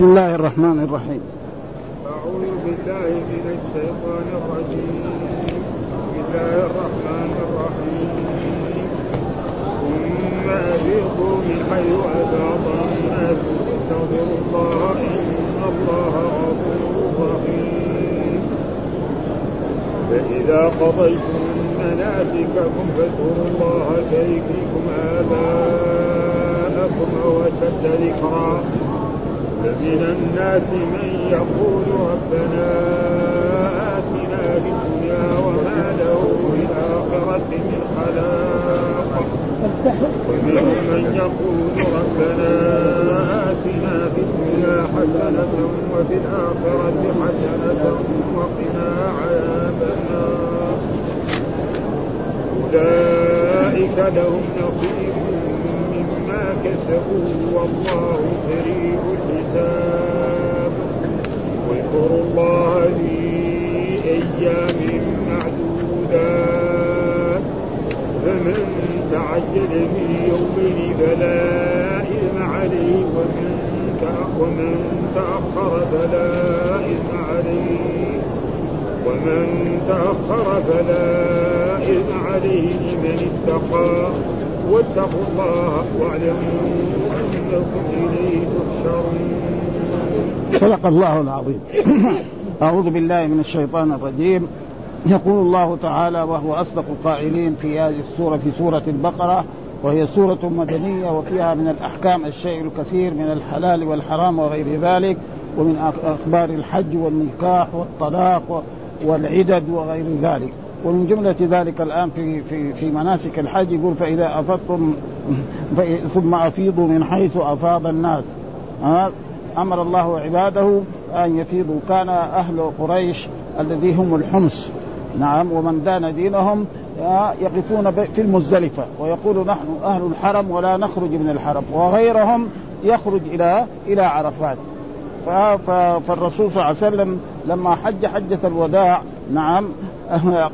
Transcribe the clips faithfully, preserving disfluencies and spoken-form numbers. بسم الله الرحمن الرحيم. أعوذ بالله من الشيطان الرجيم. بسم الله الرحمن الرحيم. ثم أفيضوا من حيث أفاض الناس واستغفروا الله إن الله غفور رحيم. فإذا قضيتم مناسككم فاذكروا الله كيذكركم آباءكم أو أشد ذكرا، فمن الناس من يقول ربنا آتنا في الدنيا وما له في الآخرة من خلاق، ومنهم من يقول ربنا آتنا في الدنيا حسنة وفي الآخرة حسنة وقنا عذاب النار، أولئك لهم نصيب ما كسبوا والله سريع الحساب. واذكروا الله في أيام معدودات، فمن تعجل من يومه فلا إثم عليه ومن تأخر فلا إثم عليه ومن تأخر فلا إثم عليه لمن اتقى، واتقوا الله واعلموا انكم اليه تحشرون. صدق الله العظيم. اعوذ بالله من الشيطان الرجيم. يقول الله تعالى وهو اصدق القائلين في هذه السوره، في سوره البقره، وهي سوره مدنيه وفيها من الاحكام الشيء الكثير من الحلال والحرام وغير ذلك، ومن اخبار الحج والنكاح والطلاق والعدد وغير ذلك. ومن جملة ذلك الآن في في في مناسك الحج يقول فإذا أفضتم ثم أفيضوا من حيث أفاض الناس. أمر الله عباده أن يفيضوا. كان أهل قريش الذي هم الحمص، نعم، ومن دان دينهم يقفون في المزدلفة ويقول نحن أهل الحرم ولا نخرج من الحرم، وغيرهم يخرج إلى إلى عرفات. فالرسول صلى الله عليه وسلم لما حج حجة الوداع، نعم،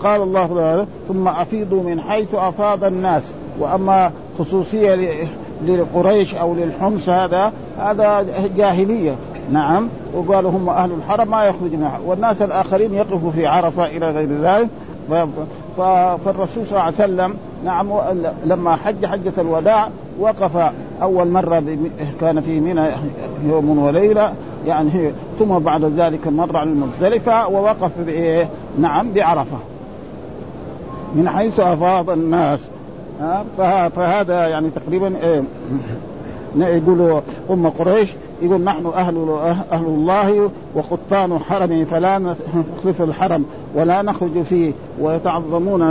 قال الله تعالى ثم أفيضوا من حيث أفاض الناس. وأما خصوصية للقريش أو للحمص هذا هذا جاهلية، نعم، وقالوا هم أهل الحرم ما يخرجون والناس الآخرين يقفوا في عرفة إلى غير ذلك. فالرسول صلى الله عليه وسلم، نعم، لما حج حجة الوداع وقف أول مرة كان في منى يوم وليلة، يعني ثم بعد ذلك مر على المزدلفة ووقف بإيه؟ نعم، بعرفة من حيث أفاض الناس. فهذا يعني تقريبا إيه؟ يقول أم قريش يقول نحن أهل, أهل الله وقطان حرمه فلا نخلف الحرم ولا نخرج فيه، ويتعظمون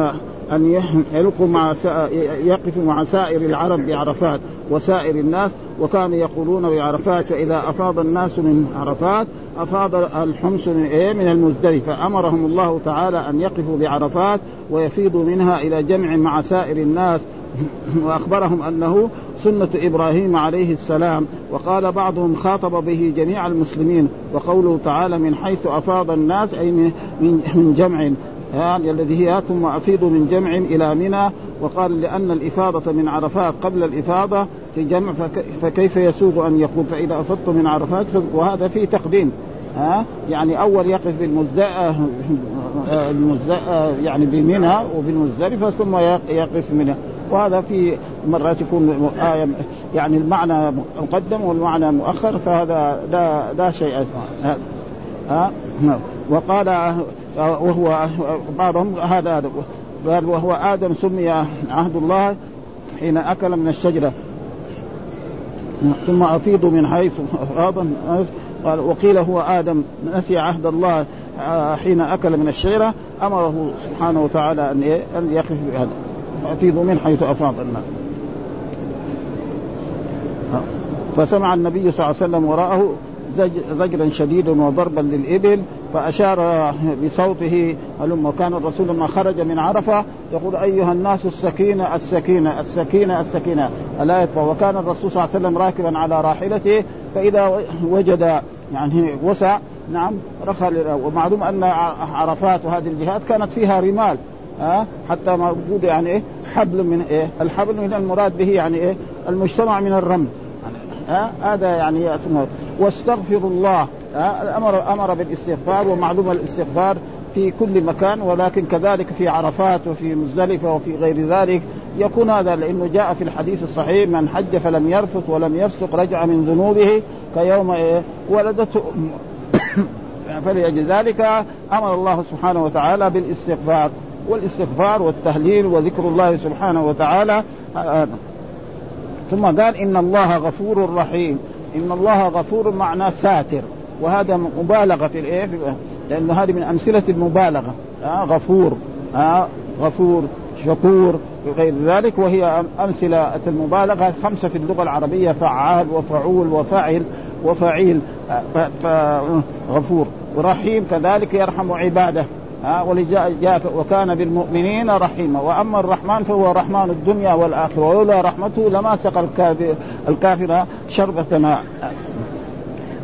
أن يلقوا مع سا... يقفوا مع سائر العرب بعرفات وسائر الناس. وكانوا يقولون بعرفات فإذا أفاض الناس من عرفات أفاض الحمص من, إيه؟ من المزدلفة. أمرهم الله تعالى أن يقفوا بعرفات ويفيضوا منها إلى جمع مع سائر الناس، وأخبرهم أنه سنة إبراهيم عليه السلام. وقال بعضهم خاطب به جميع المسلمين، وقوله تعالى من حيث أفاض الناس أي من, من جمع، يعني الذي هي ثم أفيض من جمع إلى منى. وقال لأن الإفاضة من عرفات قبل الإفاضة في جمع، فكيف يسوغ أن يقول فإذا أفضت من عرفات. وهذا فيه تقديم، ها، يعني أول يقف بالمزدلفة يعني بمنى وبالمزدلفة ثم يقف منى. وهذا في مرات يكون يعني المعنى مقدم والمعنى مؤخر، فهذا لا لا شيء أسمع. ها وقال وهو بعضهم هذا قال وهو آدم سمي عهد الله حين أكل من الشجرة ثم أفيض من حيث أفاض. وقيل هو آدم نسي عهد الله حين أكل من الشجرة، أمره سبحانه وتعالى أن يقف بهذا أفيض من حيث أفاض الناس. فسمع النبي صلى الله عليه وسلم وراءه زجرا شديدا وضربا للإبل فأشار بصوته هلم. وكان الرسول لما خرج من عرفة يقول أيها الناس السكينة السكينة السكينة السكينة ألا يطفأ. وكان الرسول صلى الله عليه وسلم راكبا على راحلته، فإذا وجد يعني وسع، نعم، رخل. ومعلوم أن عرفات وهذه الجهات كانت فيها رمال، أه؟ حتى موجود يعني إيه؟ حبل من إيه؟ الحبل من المراد به يعني إيه؟ المجتمع من الرمل، ها أه؟ هذا يعني اسمه. واستغفر الله أه؟ امر امر بالاستغفار، ومعلوم الاستغفار في كل مكان، ولكن كذلك في عرفات وفي مزدلفة وفي غير ذلك يكون هذا، لأنه جاء في الحديث الصحيح: من حج فلم يرفث ولم يفسق رجع من ذنوبه كيوم إيه ولدته فلأجل ذلك أمر الله سبحانه وتعالى بالاستغفار، والاستغفار والتهليل وذكر الله سبحانه وتعالى. ثم قال: إن الله غفور رحيم. إن الله غفور معنى ساتر، وهذا مبالغة في الإيه، لأنه هذه من أمثلة المبالغة، آه غفور آه غفور شكور وغير ذلك، وهي أمثلة المبالغة خمسة في اللغة العربية: فعال وفعول وفاعل وفعيل. آه غفور ورحيم كذلك يرحم عباده، آه ولجاء وكان بالمؤمنين رحيما. وأما الرحمن فهو رحمن الدنيا والآخرة، ولولا رحمته لما سقى الكافر شربة ماء.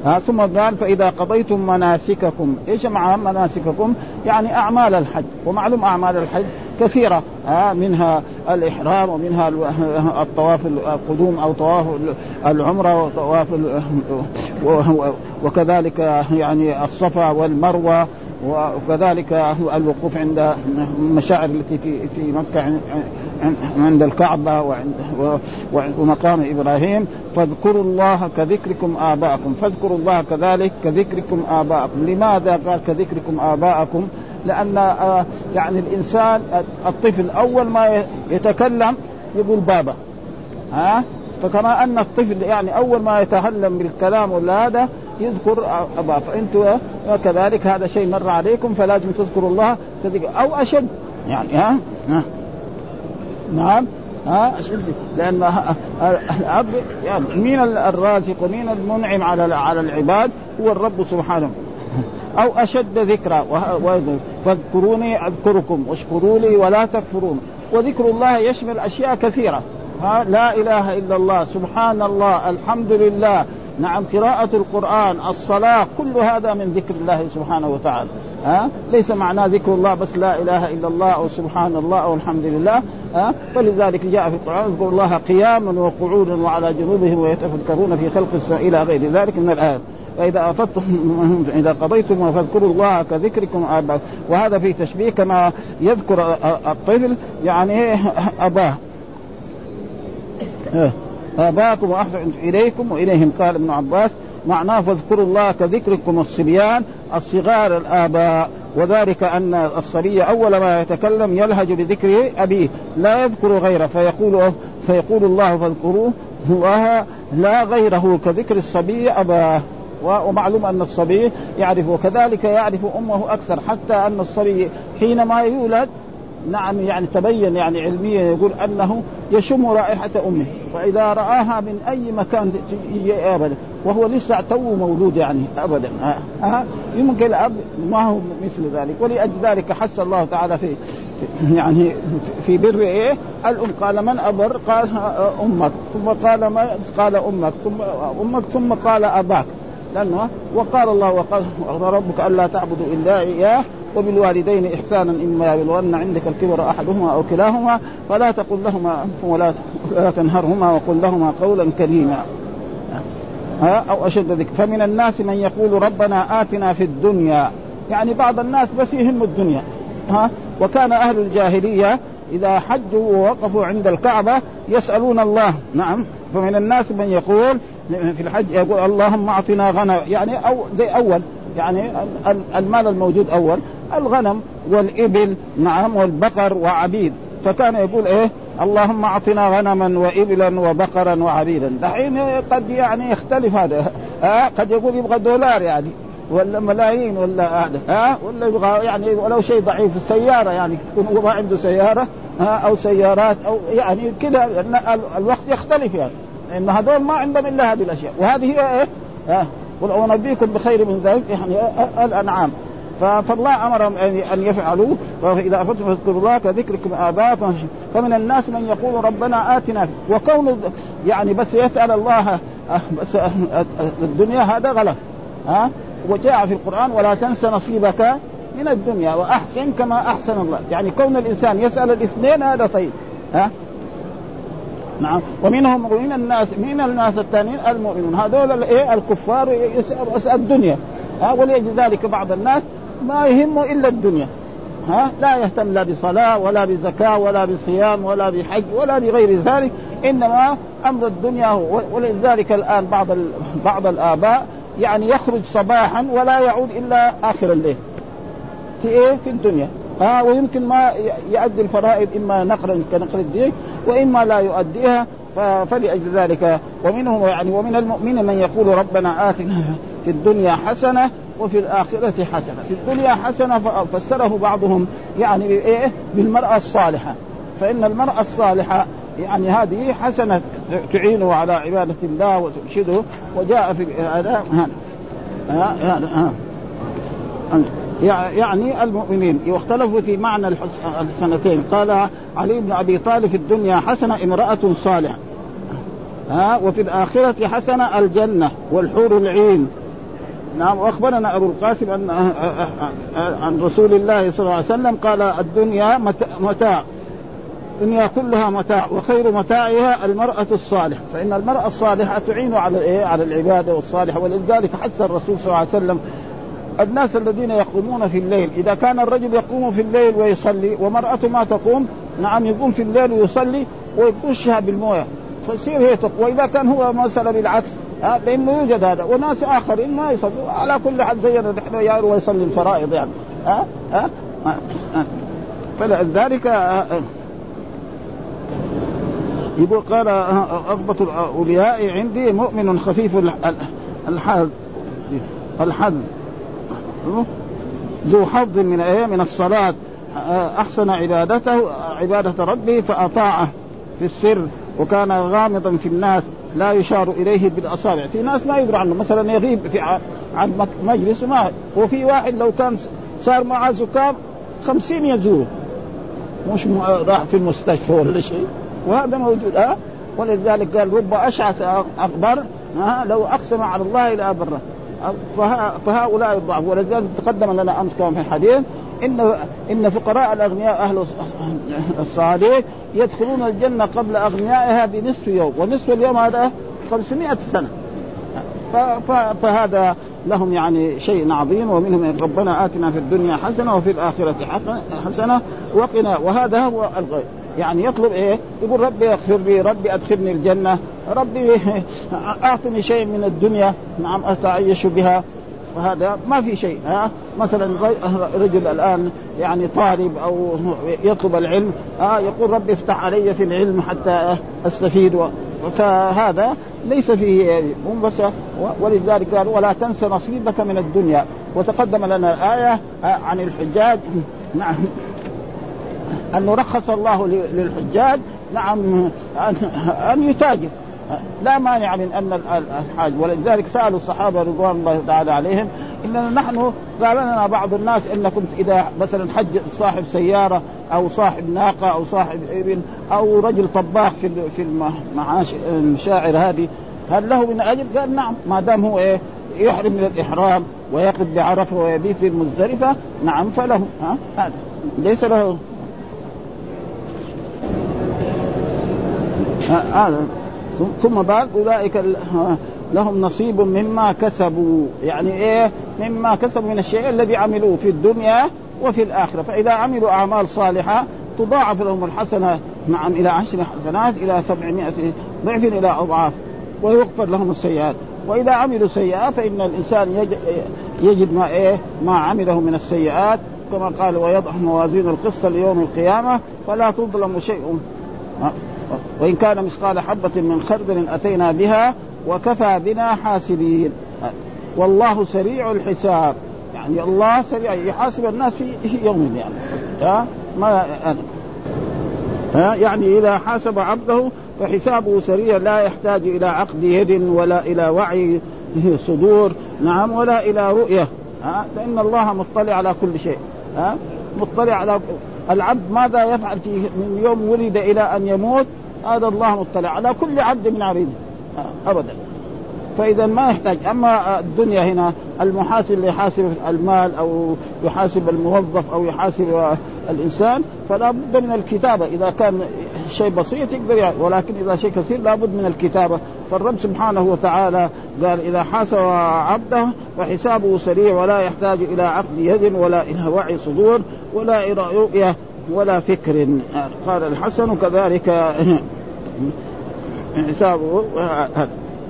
آه ثم قال: فإذا قضيتم مناسككم. إيش معنى مناسككم؟ يعني أعمال الحج، ومعلوم أعمال الحج كثيرة، آه منها الإحرام، ومنها الطواف القدوم أو طواف العمرة، وطواف وكذلك يعني الصفا والمروة، وكذلك الوقوف عند المشاعر التي في مكة عند الكعبة ومقام إبراهيم. فاذكروا الله كذكركم آباءكم. فاذكروا الله كذلك كذكركم آباءكم. لماذا قال كذكركم آباءكم؟ لأن يعني الإنسان الطفل أول ما يتكلم يقول بابا، ها، فكما أن الطفل يعني أول ما يتهلم بالكلام ولا هذا يذكر أبا، فأنتوا كذلك هذا شيء مر عليكم، فلازم تذكروا الله أو أشد يعني، ها ها نعم ها أشد، لأن الأب يعني مين الرازق ومين المنعم على على العباد؟ هو الرب سبحانه. أو أشد ذكرى. فاذكروني أذكركم واشكروا لي ولا تكفرون. وذكر الله يشمل أشياء كثيرة، ها، لا إله إلا الله، سبحان الله، الحمد لله، نعم، قراءة القرآن، الصلاة، كل هذا من ذكر الله سبحانه وتعالى، ها؟ ليس معناه ذكر الله بس لا إله إلا الله أو سبحان الله أو الحمد لله، ها؟ فلذلك جاء في القرآن: اذكروا الله قياما وقعودا وعلى جنوبهم ويتفكرون في خلق السماوات إلى غير ذلك من الآيات. فإذا أفضتم إذا قضيتم فاذكروا الله كذكركم آباءكم. وهذا في تشبيه كما يذكر الطفل يعني أباه آباكم وأحسن إليكم وإليهم. قال ابن عباس: معناه فاذكروا الله كذكركم الصبيان الصغار الآباء، وذلك أن الصبي أول ما يتكلم يلهج بذكر أبيه لا يذكر غيره، فيقول فيقول الله فاذكروه هو لا غيره كذكر الصبي أباه. ومعلوم أن الصبي يعرف، وكذلك يعرف أمه أكثر، حتى أن الصبي حينما يولد نعم يعني تبين يعني علميا يقول أنه يشم رائحة أمه، فإذا رآها من أي مكان تجي أبدا، وهو لسه تو مولود يعني أبدا، أه أه يمكن الأب ما هو مثل ذلك. ولأجل ذلك حس الله تعالى في يعني في بر إيه الأم. قال: من أبر؟ قال: أمك. ثم قال: ما؟ قال: أمك. ثم أمك ثم قال: أباك. لأنه وقال الله: وقال ربك ألا تعبدوا إلا إياه وبالوالدين إحسانا إما يبلغن عندك الكبر أحدهما أو كلاهما فلا تقل لهما أنف ولا تنهرهما وقل لهما قولا كريما أو أشد ذلك. فمن الناس من يقول ربنا آتنا في الدنيا، يعني بعض الناس بس يهم الدنيا، ها. وكان أهل الجاهلية إذا حجوا ووقفوا عند الكعبة يسألون الله، نعم. فمن الناس من يقول في الحج يقول اللهم أعطنا غنم، يعني أو زي أول يعني المال الموجود أول، الغنم والإبل، نعم، والبقر وعبيد. فكان يقول إيه اللهم أعطنا غنما وإبلا وبقرا وعبيدا. دحين قد يعني يختلف هذا، آه قد يقول يبغى دولار يعني ولا ملايين ولا هذا، آه ولا يبغى يعني ولو شيء ضعيف السيارة، يعني يكون هو ما عنده سيارة، آه أو سيارات أو يعني كذا. الوقت يختلف يعني، إن هذول ما عندهم إلا هذه الأشياء، وهذه هي إيه آه قل أنبئكم بخير من ذلك يعني الأنعام. فالله أمرهم أن يفعلوا. وإذا أفضتم فاذكروا الله كذكركم آباءكم. فمن الناس من يقول ربنا آتنا، وكونه يعني بس يسأل الله بس الدنيا هذا غلط، ها. وجاء في القرآن: ولا تنس نصيبك من الدنيا وأحسن كما أحسن الله، يعني كون الإنسان يسأل الاثنين هذا طيب، ها. نعم. ومنهم من الناس من الناس الثانيين المؤمنون، هذول ايه الكفار يسأل الدنيا، ها. ولأجل ذلك بعض الناس ما يهمه الا الدنيا، ها، لا يهتم لا بصلاة ولا بزكاة ولا بصيام ولا بحج ولا بغير ذلك، انما امر الدنيا هو. ولذلك الان بعض بعض الآباء يعني يخرج صباحا ولا يعود الا اخر الليل في ايه في الدنيا، ها. ويمكن ما يؤدي الفرائض، اما نقرا كنقر الدين واما لا يؤديها، فلأجل ذلك. ومنهم يعني ومن المؤمن من يقول ربنا آتنا في الدنيا حسنة وفي الآخرة حسنة. في الدنيا حسنة فسره بعضهم يعني بإيه بالمرأة الصالحة، فإن المرأة الصالحة يعني هذه حسنة تعينه على عبادة الله وترشده. وجاء في الآية يعني المؤمنين يختلفوا في معنى الحسنتين. قال علي بن أبي طالب في الدنيا حسنة امرأة صالحة، ها، وفي الآخرة حسنة الجنة والحور العين. نعم. وأخبرنا أبو القاسم أن عن رسول الله صلى الله عليه وسلم قال الدنيا متاع، الدنيا كلها متاع وخير متاعها المرأة الصالحة، فإن المرأة الصالحة تعين على على العبادة والصالحة. ولذلك حث الرسول صلى الله عليه وسلم الناس الذين يقومون في الليل، إذا كان الرجل يقوم في الليل ويصلي ومرأته ما تقوم، نعم، يقوم في الليل ويصلي ويكشها بالمويه فتصير هي تقوى. إذا كان هو مثلا بالعكس، لأنه يوجد هذا وناس آخرين ما يصلوا، على كل حد زينا نحن يارو ويصلي الفرائض يعني، ها ها ها. فلذلك يقول قال أغبط الأولياء عندي مؤمن خفيف الحظ الحظ ذو حظ من أيه من الصلاة، أحسن عبادته عبادة ربه فأطاعه في السر، وكان غامضا في الناس لا يشار إليه بالأصابع. في ناس ما يدري عنه، مثلا يغيب عن مجلس ما، وفي واحد لو كان صار معه زكام خمسين يزوره، مش راح في المستشفى ولا شيء، وهذا موجود، ها. ولذلك قال رب أشعث أكبر لو أقسم على الله إلى أبره. فهؤلاء الضعف. ولذلك تقدم لنا أمس كما في الحديث إن إن فقراء الأغنياء أهل الصالح يدخلون الجنة قبل أغنيائها بنصف يوم، ونصف اليوم هذا خمسمائة سنة. فهذا لهم يعني شيء عظيم. ومنهم ربنا آتنا في الدنيا حسنة وفي الآخرة حسنة وقنا، وهذا هو الغيب. يعني يطلب إيه؟ يقول ربي اغفر لي، ربي أدخلني الجنة، ربي أعطني شيء من الدنيا، نعم، أتعيش بها. فهذا ما في شيء، ها. مثلا رجل الآن يعني طالب أو يطلب العلم، ها، يقول ربي افتح علي في العلم حتى أستفيد، فهذا ليس فيه منبسة. ولذلك قال ولا تنس نصيبك من الدنيا. وتقدم لنا الآية عن الحجاج، نعم، أن رخص الله للحجاج، نعم، أن يتاجر، لا مانع من أن الحاج. ولذلك سألوا الصحابة رضوان الله تعالى عليهم إننا نحن، قال لنا بعض الناس إنكم إذا مثلا حج صاحب سيارة أو صاحب ناقة أو صاحب إبل أو رجل طباخ في في المعاش المشاعر هذه، هل له من أجر؟ قال نعم، ما دام هو إيه يحرم من الإحرام ويقضي بعرفة ويبيت في المزدلفة، نعم، فله، ها، ليس له هذا. ثم بعد أولئك لهم نصيب مما كسبوا، يعني إيه مما كسبوا من الشيء الذي عملوه في الدنيا وفي الآخرة. فإذا عملوا أعمال صالحة تضاعف لهم الحسنة، نعم، إلى عشر حسنات، إلى سبعمائة ضعف، إلى أضعاف، ويغفر لهم السيئات. وإذا عملوا سيئة فإن الإنسان يجد ما إيه ما عمله من السيئات، كما قال ويضع موازين القسط ليوم القيامة فلا تظلم شيء، وإن كان مثقال حبة من خردل أتينا بها وكفى بنا حاسبين. والله سريع الحساب، يعني الله سريع يحاسب الناس في يوم، يعني ها ما ها يعني إذا حاسب عبده فحسابه سريع، لا يحتاج إلى عقد يد ولا إلى وعي صدور، نعم، ولا إلى رؤية، ها، لأن الله مطلع على كل شيء، ها، مطلع على العبد ماذا يفعل في من يوم ولد إلى أن يموت، هذا الله مطلع على كل عبد من عبيده أبدا. فإذا ما يحتاج. أما الدنيا هنا المحاسب اللي يحاسب المال أو يحاسب الموظف أو يحاسب الإنسان، فلا بد من الكتابة. إذا كان شيء بسيط يقدر يعني، ولكن إذا شيء كثير لابد من الكتابة. فالرب سبحانه وتعالى قال إذا حاسب عبده فحسابه سريع، ولا يحتاج إلى عقد يد ولا إلى وعي صدور ولا إلى رؤية ولا فكر. قال الحسن كذلك حسابه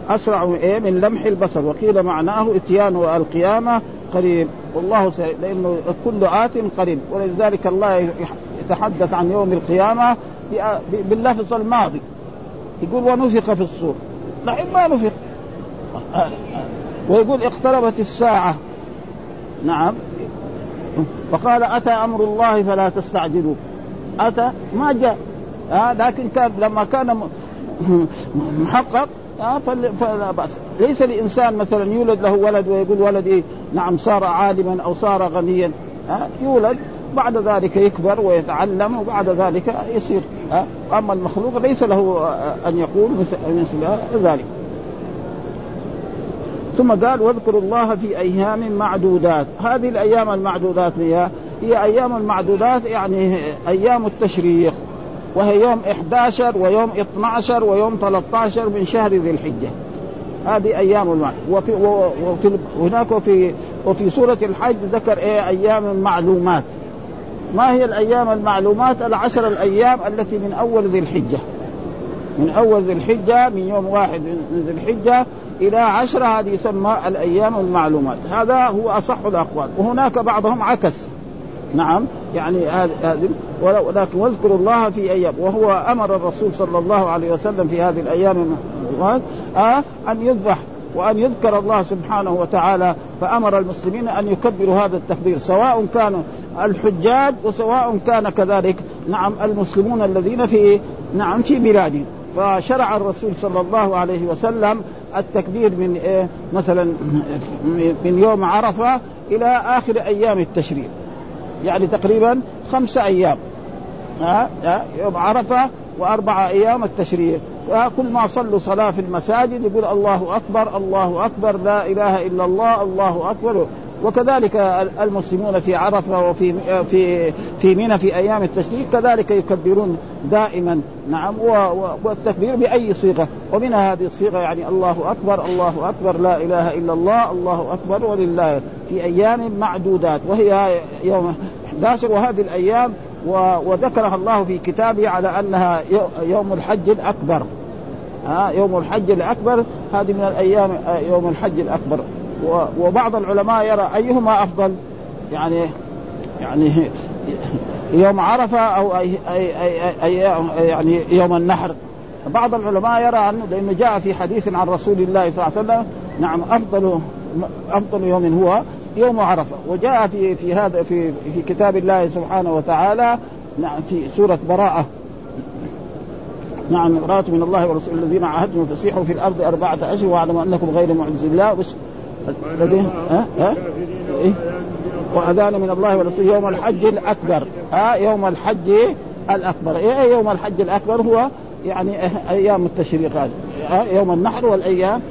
أسرع من لمح البصر، وقيل معناه إتيان القيامة قريب والله سريع، لأنه كل آت قريب. ولذلك الله يتحدث عن يوم القيامة باللفظ الماضي، يقول ونفخ في الصور، لا ما نفخ، ويقول اقتربت الساعة، نعم، وقال أتى أمر الله فلا تستعجلوا. أتى ما جاء، آه لكن كان لما كان محقق آه فلا بأس. ليس لإنسان مثلا يولد له ولد ويقول ولدي نعم صار عالما أو صار غنيا، آه يولد بعد ذلك يكبر ويتعلم وبعد ذلك يصير. أما المخلوق ليس له أن يقول مثل ذلك. ثم قال واذكروا الله في أيام معدودات. هذه الأيام المعدودات لها هي أيام المعدودات، يعني أيام التشريق، وهي يوم إحدى عشر ويوم اثنا عشر ويوم ثلاثة عشر من شهر ذي الحجة. هذه أيام المعدودات. وفي, وفي هناك وفي, وفي سورة الحج ذكر إيه أيام معلومات. ما هي الأيام المعلومات؟ العشر الأيام التي من أول ذي الحجة، من أول ذي الحجة من يوم واحد من ذي الحجة إلى عشرة، هذه يسمى الأيام المعلومات. هذا هو أصح الأقوال، وهناك بعضهم عكس، نعم يعني هذه، ولكن واذكروا الله في أيام، وهو أمر الرسول صلى الله عليه وسلم في هذه الأيام آه أن يذبح وأن يذكر الله سبحانه وتعالى، فأمر المسلمين أن يكبروا هذا التكبير، سواء كانوا الحجاج وسواء كان كذلك نعم المسلمون الذين في نعم في بلادهم. فشرع الرسول صلى الله عليه وسلم التكبير من إيه مثلا من يوم عرفة إلى آخر أيام التشريق، يعني تقريبا خمسة أيام، ها ها يوم عرفة وأربعة أيام التشريق. كل ما صلوا صلاة في المساجد يقول الله أكبر الله أكبر لا إله إلا الله الله أكبر. وكذلك المسلمون في عرفة وفي في في منى في أيام التشريق كذلك يكبرون دائما، نعم، والتكبير بأي صيغة، ومنها هذه الصيغة يعني الله أكبر الله أكبر لا إله إلا الله الله أكبر ولله. في أيام معدودات وهي يوم إحدى عشر وهذه الأيام، وذكرها الله في كتابه على أنها يوم الحج الأكبر، يوم الحج الأكبر هذه من الأيام يوم الحج الأكبر. وبعض العلماء يرى أيهما أفضل، يعني يعني يوم عرفة أو أي أي أي أي يعني يوم النحر. بعض العلماء يرى أنه لأنه جاء في حديث عن رسول الله صلى الله عليه وسلم نعم أفضل أفضل يوم هو يوم عرفة. وجاء في في هذا في في كتاب الله سبحانه وتعالى نعم في سورة براءة، نعم براءة من الله ورسوله الذين عاهدتم فسيحوا في الأرض أربعة أشهر واعلموا أنكم غير معجز الله لديه ها ها إيه؟ وأذان من الله ورسوله يوم الحج الأكبر، ها يوم الحج الأكبر إيه يوم الحج الأكبر هو يعني أيام التشريق هذه، يوم النحر والأيام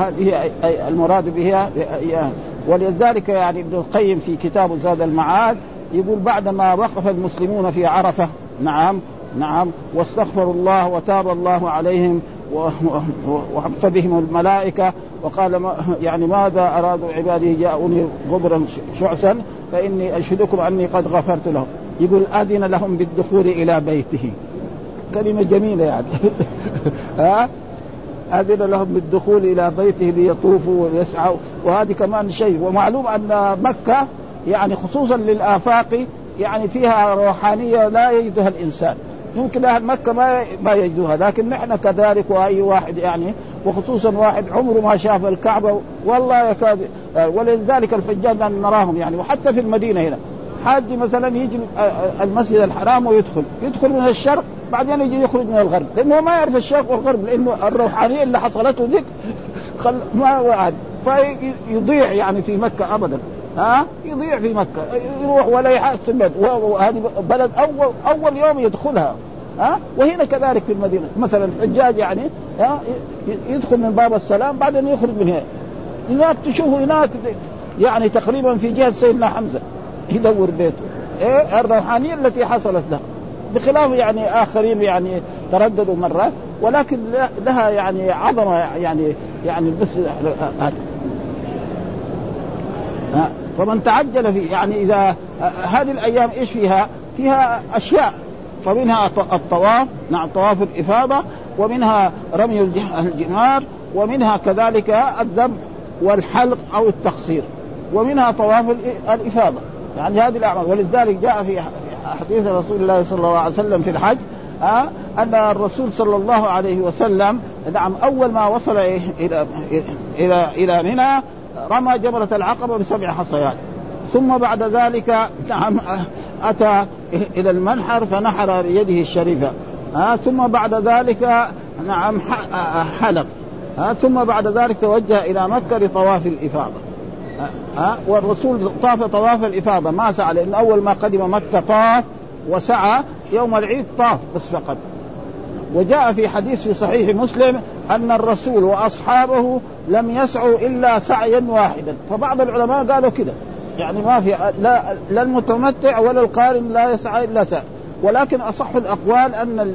هذه المراد بها أيام. ولذلك يعني ابن القيم في كتابه زاد المعاد يقول بعدما وقف المسلمون في عرفة نعم نعم واستغفروا الله وتاب الله عليهم وحبت بهم الملائكة وقال ما يعني ماذا أرادوا عبادي جاءوني غبرا شعثا فإني أشهدكم أني قد غفرت لهم، يقول أذن لهم بالدخول إلى بيته. كلمة جميلة يعني ها أذن لهم بالدخول إلى بيته ليطوفوا ويسعوا. وهذه كمان شيء، ومعلوم أن مكة يعني خصوصا للآفاقي يعني فيها روحانية لا يجدها الإنسان، يمكن أهل مكة ما ما يجدوها، لكن نحن كذلك وأي واحد يعني، وخصوصا واحد عمره ما شاف الكعبة والله يكاد. ولذلك الحجاج لا نراهم يعني، وحتى في المدينة هنا حاج مثلا يجي المسجد الحرام ويدخل يدخل من الشرق بعدين يجي يخرج من الغرب، لأنه ما يعرف الشرق والغرب، لأنه الروحانية اللي حصلته ذيك خل ما وعد فيضيع يعني في مكة أبدا، ها يضيع في مكة يروح ولا يحس بلد، وهذه بلد أول أول يوم يدخلها، ها وهنا كذلك في المدينة مثلا الحجاج يعني ها يدخل من باب السلام بعدين يخرج من هنا. هناك تشوفه هناك يعني تقريبا في جهة سيدنا حمزة يدور بيته، إيه الروحانية التي حصلت له. بخلاف يعني آخرين يعني ترددوا مرة، ولكن لها يعني عظمة يعني يعني بس هذا. فمن تعجل فيه يعني إذا هذه الأيام إيش فيها؟ فيها أشياء، فمنها الطواف، نعم طواف الإفاضة، ومنها رمي الجمار، ومنها كذلك الذبح والحلق أو التقصير، ومنها طواف الإفاضة، يعني هذه الأعمال. ولذلك جاء في حديث رسول الله صلى الله عليه وسلم في الحج أه؟ أن الرسول صلى الله عليه وسلم نعم أول ما وصل إلى إلى إلى, إلى منى رمى جمرة العقبة بسبع حصيات، ثم بعد ذلك نعم أتى إلى المنحر فنحر بيده الشريفة، أه؟ ثم بعد ذلك نعم حلق، أه؟ ثم بعد ذلك توجه إلى مكة لطواف الإفاضة. ها والرسول طاف طواف الإفاضة ما سعى، لأن أول ما قدم مكة طاف وسعى، يوم العيد طاف بس فقط. وجاء في حديث في صحيح مسلم أن الرسول وأصحابه لم يسعوا إلا سعيا واحدا. فبعض العلماء قالوا كده يعني ما في لا, لا المتمتع ولا القارن لا يسعى إلا سعي، ولكن أصح الأقوال أن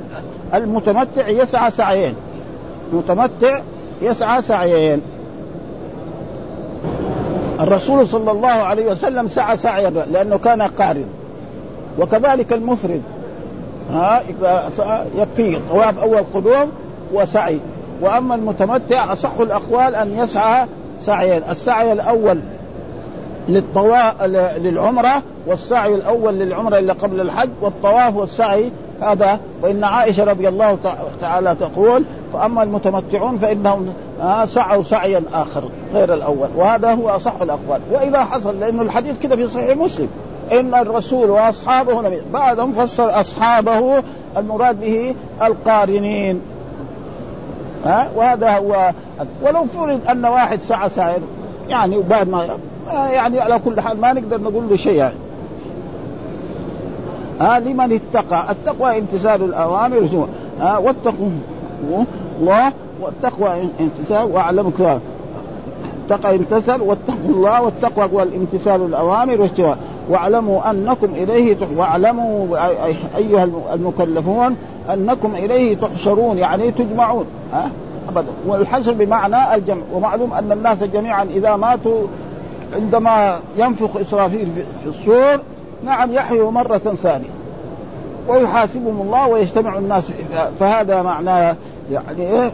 المتمتع يسعى سعيين، المتمتع يسعى سعيين. الرسول صلى الله عليه وسلم سعى سعيا لأنه كان قارن، وكذلك المفرد يكفيه طواف أول قدوم وسعي. وأما المتمتع أصح الأقوال أن يسعى سعيا، السعي الأول للطواف للعمرة، والسعي الأول للعمرة إلا قبل الحج، والطواف والسعي هذا. وإن عائشة رضي الله تعالى تقول فأما المتمتعون فإنهم سعوا سعيا آخر غير الأول، وهذا هو أصح الأقوال. وإذا حصل، لأن الحديث كده في صحيح مسلم إن الرسول وأصحابه، بعدهم فسر أصحابه المراد به القارنين، ها وهذا هو. ولو فرض أن واحد سعى سعيا يعني وبعد ما يعني على كل حال ما نقدر نقول له شيء يعني. ها لمن اتقى، التقوى امتثال الأوامر، ها واتقوا الله، والتقوى امتثال، واعلم كذا تقى امتثل، واتقوا الله والتقوى والامتثال الأوامر واجتناب، واعلموا أنكم إليه تحشرون، واعلموا أيها المكلفون أنكم إليه تحشرون يعني تجمعون، ها أبدا. والحشر بمعنى الجمع، ومعلوم أن الناس جميعا إذا ماتوا عندما ينفخ إسرافيل في الصور نعم يحيوا مرة ثانية ويحاسبهم الله ويجتمع الناس، فهذا معناه يعني إيه؟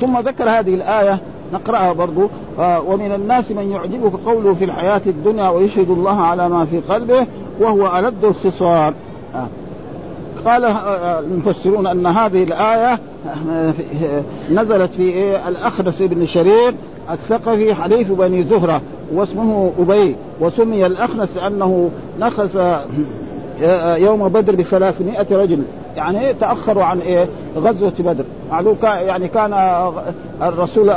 ثم ذكر هذه الآية نقرأها برضو. آه ومن الناس من يعجبك قوله في الحياة الدنيا ويشهد الله على ما في قلبه وهو ألد الخصام. آه قال آه المفسرون أن هذه الآية آه نزلت في إيه الأخرس بن شرير الثقفي حليف بني زهرة، واسمه أبي، وسمي الأخنس أنه نخس يوم بدر بثلاثمائة رجل، يعني تأخروا عن إيه غزوة بدر. يعني كان الرسول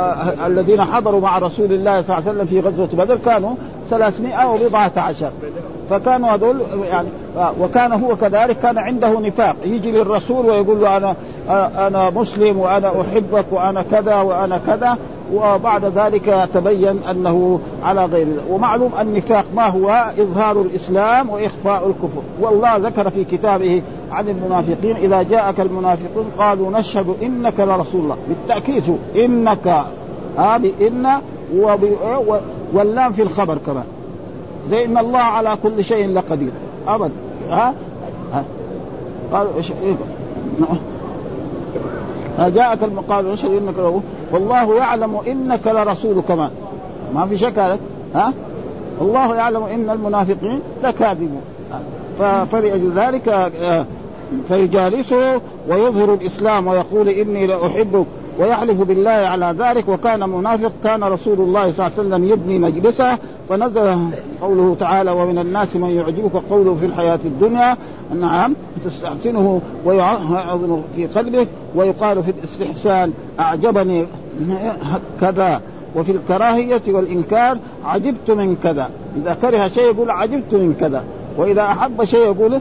الذين حضروا مع رسول الله صلى الله عليه وسلم في غزوة بدر كانوا ثلاثمائة وبضعة عشر، فكانوا هذول يعني. وكان هو كذلك كان عنده نفاق، يجي للرسول ويقول له أنا أنا مسلم وأنا أحبك وأنا كذا وأنا كذا، وبعد ذلك تبين أنه على غير. ومعلوم النفاق ما هو؟ إظهار الإسلام وإخفاء الكفر. والله ذكر في كتابه عن المنافقين إذا جاءك المنافقون قالوا نشهد إنك لرسول الله، بالتأكيد إنك هذه إن واللام في الخبر كمان، زي إن الله على كل شيء لقدير أبدا. ها قالوا إيش جاءك المقال ونشهد إنك له والله يعلم إنك لرسوله كمان، ما في شك لك. ها الله يعلم إن المنافقين لكاذبون، فلأجل ذلك فيجالسه ويظهر الإسلام ويقول إني لأحبك ويحلف بالله على ذلك. وكان منافق كان رسول الله صلى الله عليه وسلم يبني مجلسه، فنزل قوله تعالى ومن الناس من يعجبك قوله في الحياة الدنيا نعم تستحسنه ويعظم في قلبك، ويقال في الاستحسان أعجبني كذا، وفي الكراهية والإنكار عجبت من كذا، إذا كره شيء يقول عجبت من كذا، وإذا أحب شيء يقول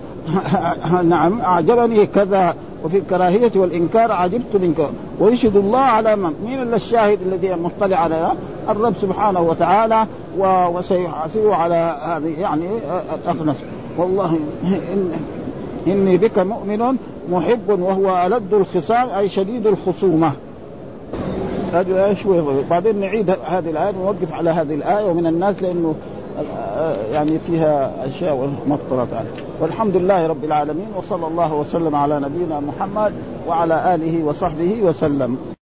نعم أعجبني كذا، وفي الكراهية والإنكار عجبت منك. ويشهد الله على من من الشاهد الذي مطلع على الرب سبحانه وتعالى، وسيحاسبه على هذه يعني الأخنس. والله إني بك مؤمن محب وهو ألد الخصام أي شديد الخصومة. هذا شوي بعدين نعيد هذه الآية ونوقف على هذه الآية ومن الناس لأنه يعني فيها أشياء مطلت عليه. والحمد لله رب العالمين وصلى الله وسلم على نبينا محمد وعلى آله وصحبه وسلم.